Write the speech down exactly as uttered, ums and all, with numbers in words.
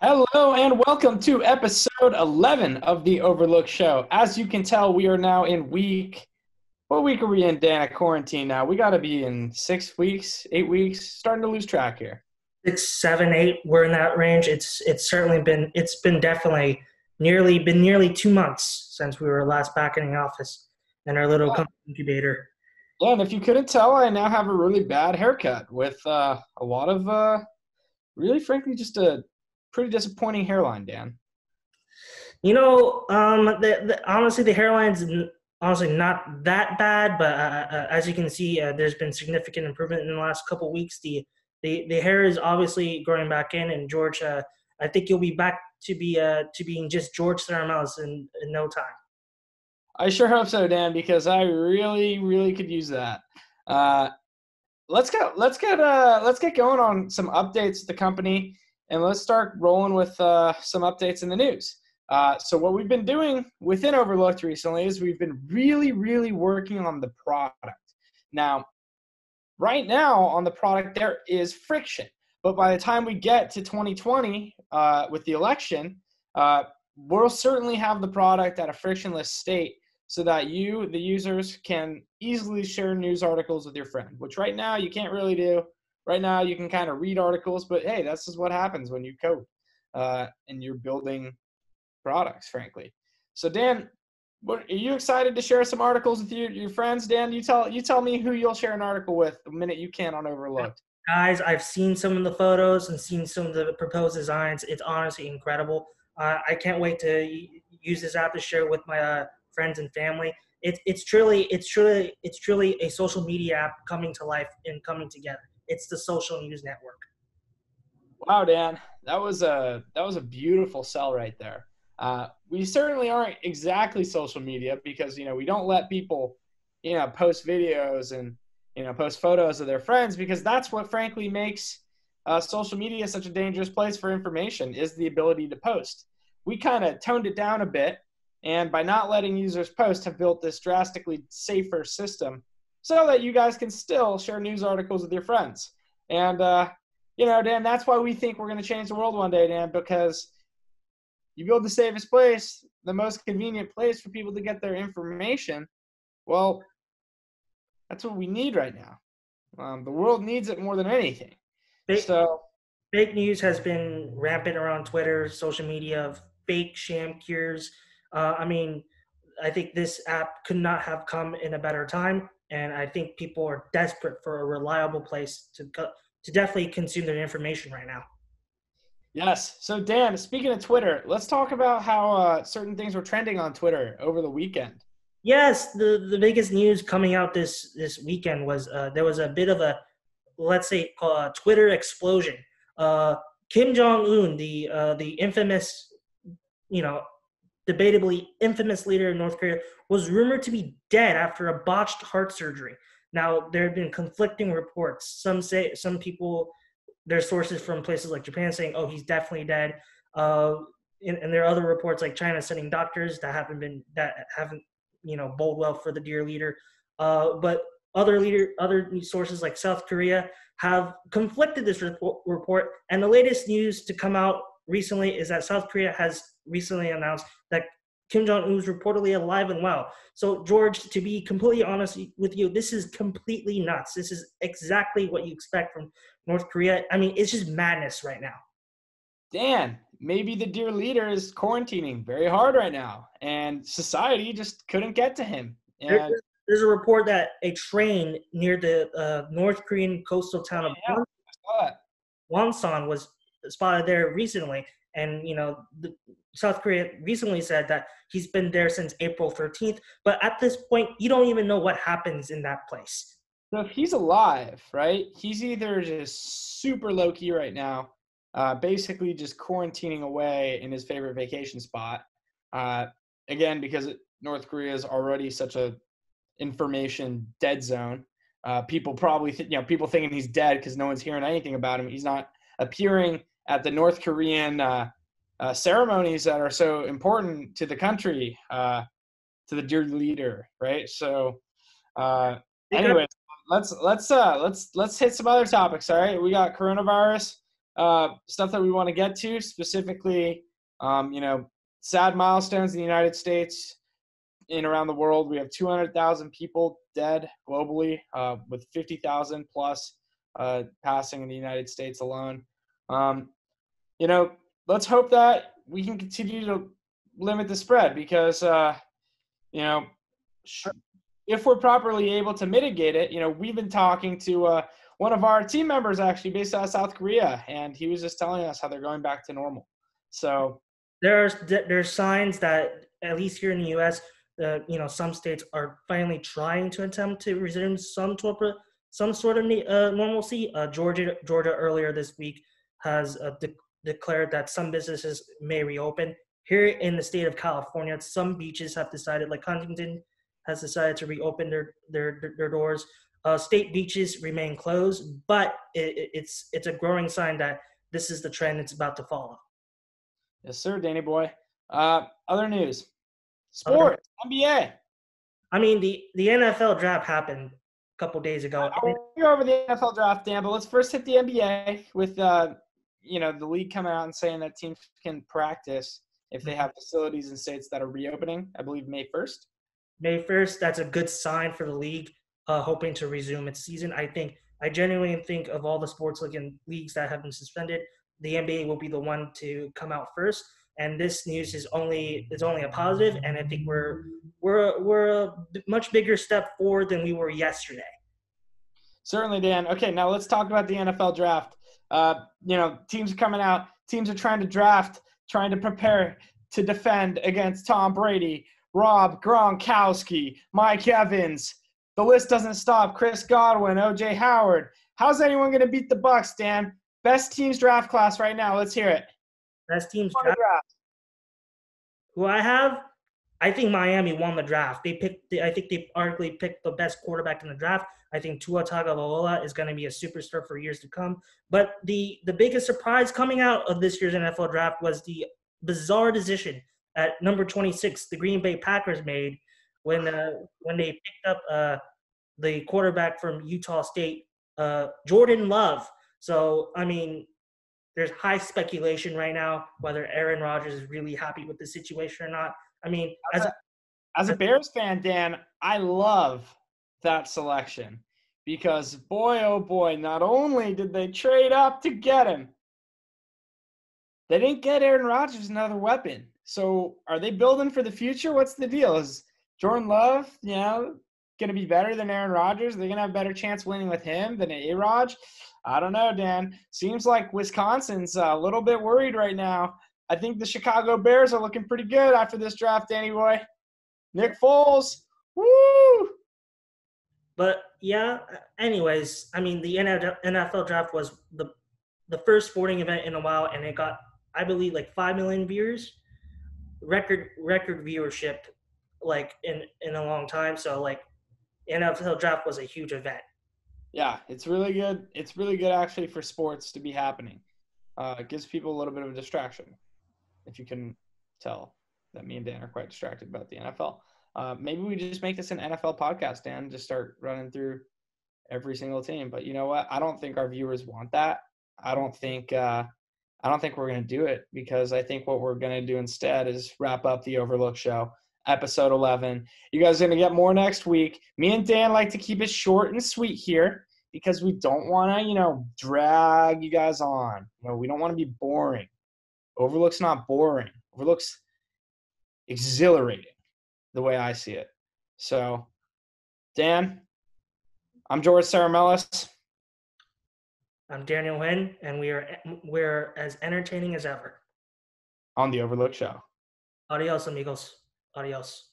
Hello and welcome to episode eleven of The Overlooked Show. As you can tell, we are now in week – what week are we in, Dan, at quarantine now? We got to be in six weeks, eight weeks, starting to lose track here. Six, seven, eight, we're in that range. It's it's certainly been – it's been definitely nearly – been nearly two months since we were last back in the office in our little yeah. company incubator. Yeah, and if you couldn't tell, I now have a really bad haircut with uh, a lot of uh, – really, frankly, just a – pretty disappointing hairline, Dan. You know, um, the, the, honestly, the hairline's honestly not that bad, but uh, uh, as you can see, uh, there's been significant improvement in the last couple weeks. The, the the hair is obviously growing back in, and George, uh, I think you'll be back to be uh, to being just George Saramellis in, in no time. I sure hope so, Dan, because I really, really could use that. Uh, let's go. Let's get uh, let's get going on some updates to the company. And let's start rolling with uh, some updates in the news. Uh, so what we've been doing within Overlooked recently is we've been really, really working on the product. Now, right now on the product there is friction. But by the time we get to twenty twenty uh, with the election, uh, we'll certainly have the product at a frictionless state so that you, the users, can easily share news articles with your friend, which right now you can't really do. Right now, you can kind of read articles, but hey, that's just what happens when you code uh, and you're building products, frankly. So, Dan, what, are you excited to share some articles with you, your friends? Dan, you tell you tell me who you'll share an article with the minute you can on Overlooked. Guys, I've seen some of the photos and seen some of the proposed designs. It's honestly incredible. Uh, I can't wait to use this app to share with my uh, friends and family. It's it's truly it's truly it's truly a social media app coming to life and coming together. It's the social news network. Wow, Dan, that was a that was a beautiful sell right there. Uh, we certainly aren't exactly social media because you know we don't let people, you know, post videos and you know post photos of their friends because that's what frankly makes uh, social media such a dangerous place for information is the ability to post. We kind of toned it down a bit, and by not letting users post, have built this drastically safer system. So that you guys can still share news articles with your friends. And, uh, you know, Dan, that's why we think we're going to change the world one day, Dan, because you build the safest place, the most convenient place for people to get their information. Well, that's what we need right now. Um, the world needs it more than anything. Fake, so, fake news has been rampant around Twitter, social media, of fake sham cures. Uh, I mean, I think this app could not have come in a better time. And I think people are desperate for a reliable place to go, to definitely consume their information right now. Yes. So, Dan, speaking of Twitter, let's talk about how uh, certain things were trending on Twitter over the weekend. Yes. The, the biggest news coming out this, this weekend was uh, there was a bit of a, let's say, uh, Twitter explosion. Uh, Kim Jong-un, the uh, the infamous, you know, debatably infamous leader of North Korea, was rumored to be dead after a botched heart surgery. Now, there have been conflicting reports. Some say, some people, their sources from places like Japan saying, oh, he's definitely dead. Uh, and, and there are other reports like China sending doctors that haven't been, that haven't, you know, bode well for the dear leader. Uh, but other leader, other sources like South Korea have conflicted this report. And the latest news to come out recently is that South Korea has recently announced that Kim Jong-un is reportedly alive and well. So, George, to be completely honest with you, this is completely nuts. This is exactly what you expect from North Korea. I mean, it's just madness right now. Dan, maybe the dear leader is quarantining very hard right now, and society just couldn't get to him. And there's, there's a report that a train near the uh, North Korean coastal town of yeah, yeah. Wonsan was spotted there recently. And, you know, the, South Korea recently said that he's been there since April thirteenth. But at this point, you don't even know what happens in that place. So if he's alive, right, he's either just super low-key right now, uh, basically just quarantining away in his favorite vacation spot. Uh, again, because North Korea is already such a information dead zone. Uh, people probably, th- you know, people thinking he's dead because no one's hearing anything about him. He's not appearing at the North Korean uh, uh, ceremonies that are so important to the country, uh, to the dear leader, right? So, uh, anyway, let's let's uh, let's let's hit some other topics. All right, we got coronavirus. uh, stuff that we want to get to, specifically, um, you know, sad milestones in the United States and around the world. We have two hundred thousand people dead globally, uh, with fifty thousand plus uh, passing in the United States alone. Um, you know, let's hope that we can continue to limit the spread because, uh, you know, if we're properly able to mitigate it, you know, we've been talking to uh, one of our team members actually based out of South Korea, and he was just telling us how they're going back to normal. So there's, there's signs that at least here in the U S, uh, you know, some states are finally trying to attempt to resume some, torpor, some sort of uh, normalcy. Uh, Georgia, Georgia earlier this week has uh, de- declared that some businesses may reopen. Here in the state of California, some beaches have decided, like Huntington has decided to reopen their their, their doors. Uh, state beaches remain closed, but it, it's it's a growing sign that this is the trend it's about to follow. Yes, sir, Danny boy. Uh, other news, sports, other, N B A. I mean, the, the N F L draft happened a couple days ago. We're over the N F L draft, Dan, but let's first hit the N B A with uh, you know, the league coming out and saying that teams can practice if they have facilities in states that are reopening. I believe May first. May first, that's a good sign for the league, uh, hoping to resume its season. I think, I genuinely think of all the sports leagues that have been suspended, the N B A will be the one to come out first. And this news is only is only a positive, and I think we're we're we're a much bigger step forward than we were yesterday. Certainly, Dan. Okay, now let's talk about the N F L draft. Uh, you know, teams coming out, teams are trying to draft, trying to prepare to defend against Tom Brady, Rob Gronkowski, Mike Evans. The list doesn't stop. Chris Godwin, O J Howard. How's anyone going to beat the Bucs, Dan? Best teams draft class right now. Let's hear it. Best teams draft. draft. Who I have, I think Miami won the draft. They picked. The, I think they arguably picked the best quarterback in the draft. I think Tua Tagovailoa is going to be a superstar for years to come. But the the biggest surprise coming out of this year's N F L draft was the bizarre decision at number twenty-six the Green Bay Packers made when uh, when they picked up uh, the quarterback from Utah State, uh, Jordan Love. So I mean, there's high speculation right now whether Aaron Rodgers is really happy with the situation or not. I mean, as a, as a Bears fan, Dan, I love that selection because, boy, oh, boy, not only did they trade up to get him, they didn't get Aaron Rodgers another weapon. So are they building for the future? What's the deal? Is Jordan Love, you know, going to be better than Aaron Rodgers? They're going to have a better chance winning with him than A-Rod? I don't know, Dan. Seems like Wisconsin's a little bit worried right now. I think the Chicago Bears are looking pretty good after this draft anyway. Nick Foles, woo! But, yeah, anyways, I mean, the N F L draft was the the first sporting event in a while, and it got, I believe, like five million viewers, record record viewership, like, in, in a long time. So, like, N F L draft was a huge event. Yeah, it's really good. It's really good, actually, for sports to be happening. Uh, it gives people a little bit of a distraction. If you can tell that me and Dan are quite distracted about the N F L. Uh, maybe we just make this an N F L podcast, Dan, just start running through every single team. But you know what? I don't think our viewers want that. I don't think uh, I don't think we're going to do it because I think what we're going to do instead is wrap up the Overlooked Show, episode eleven. You guys are going to get more next week. Me and Dan like to keep it short and sweet here because we don't want to, you know, drag you guys on. You know, we don't want to be boring. Overlook's not boring. Overlook's exhilarating, the way I see it. So, Dan, I'm George Saramellis. I'm Daniel Nguyen, and we are we're as entertaining as ever on the Overlooked Show. Adios, amigos. Adios.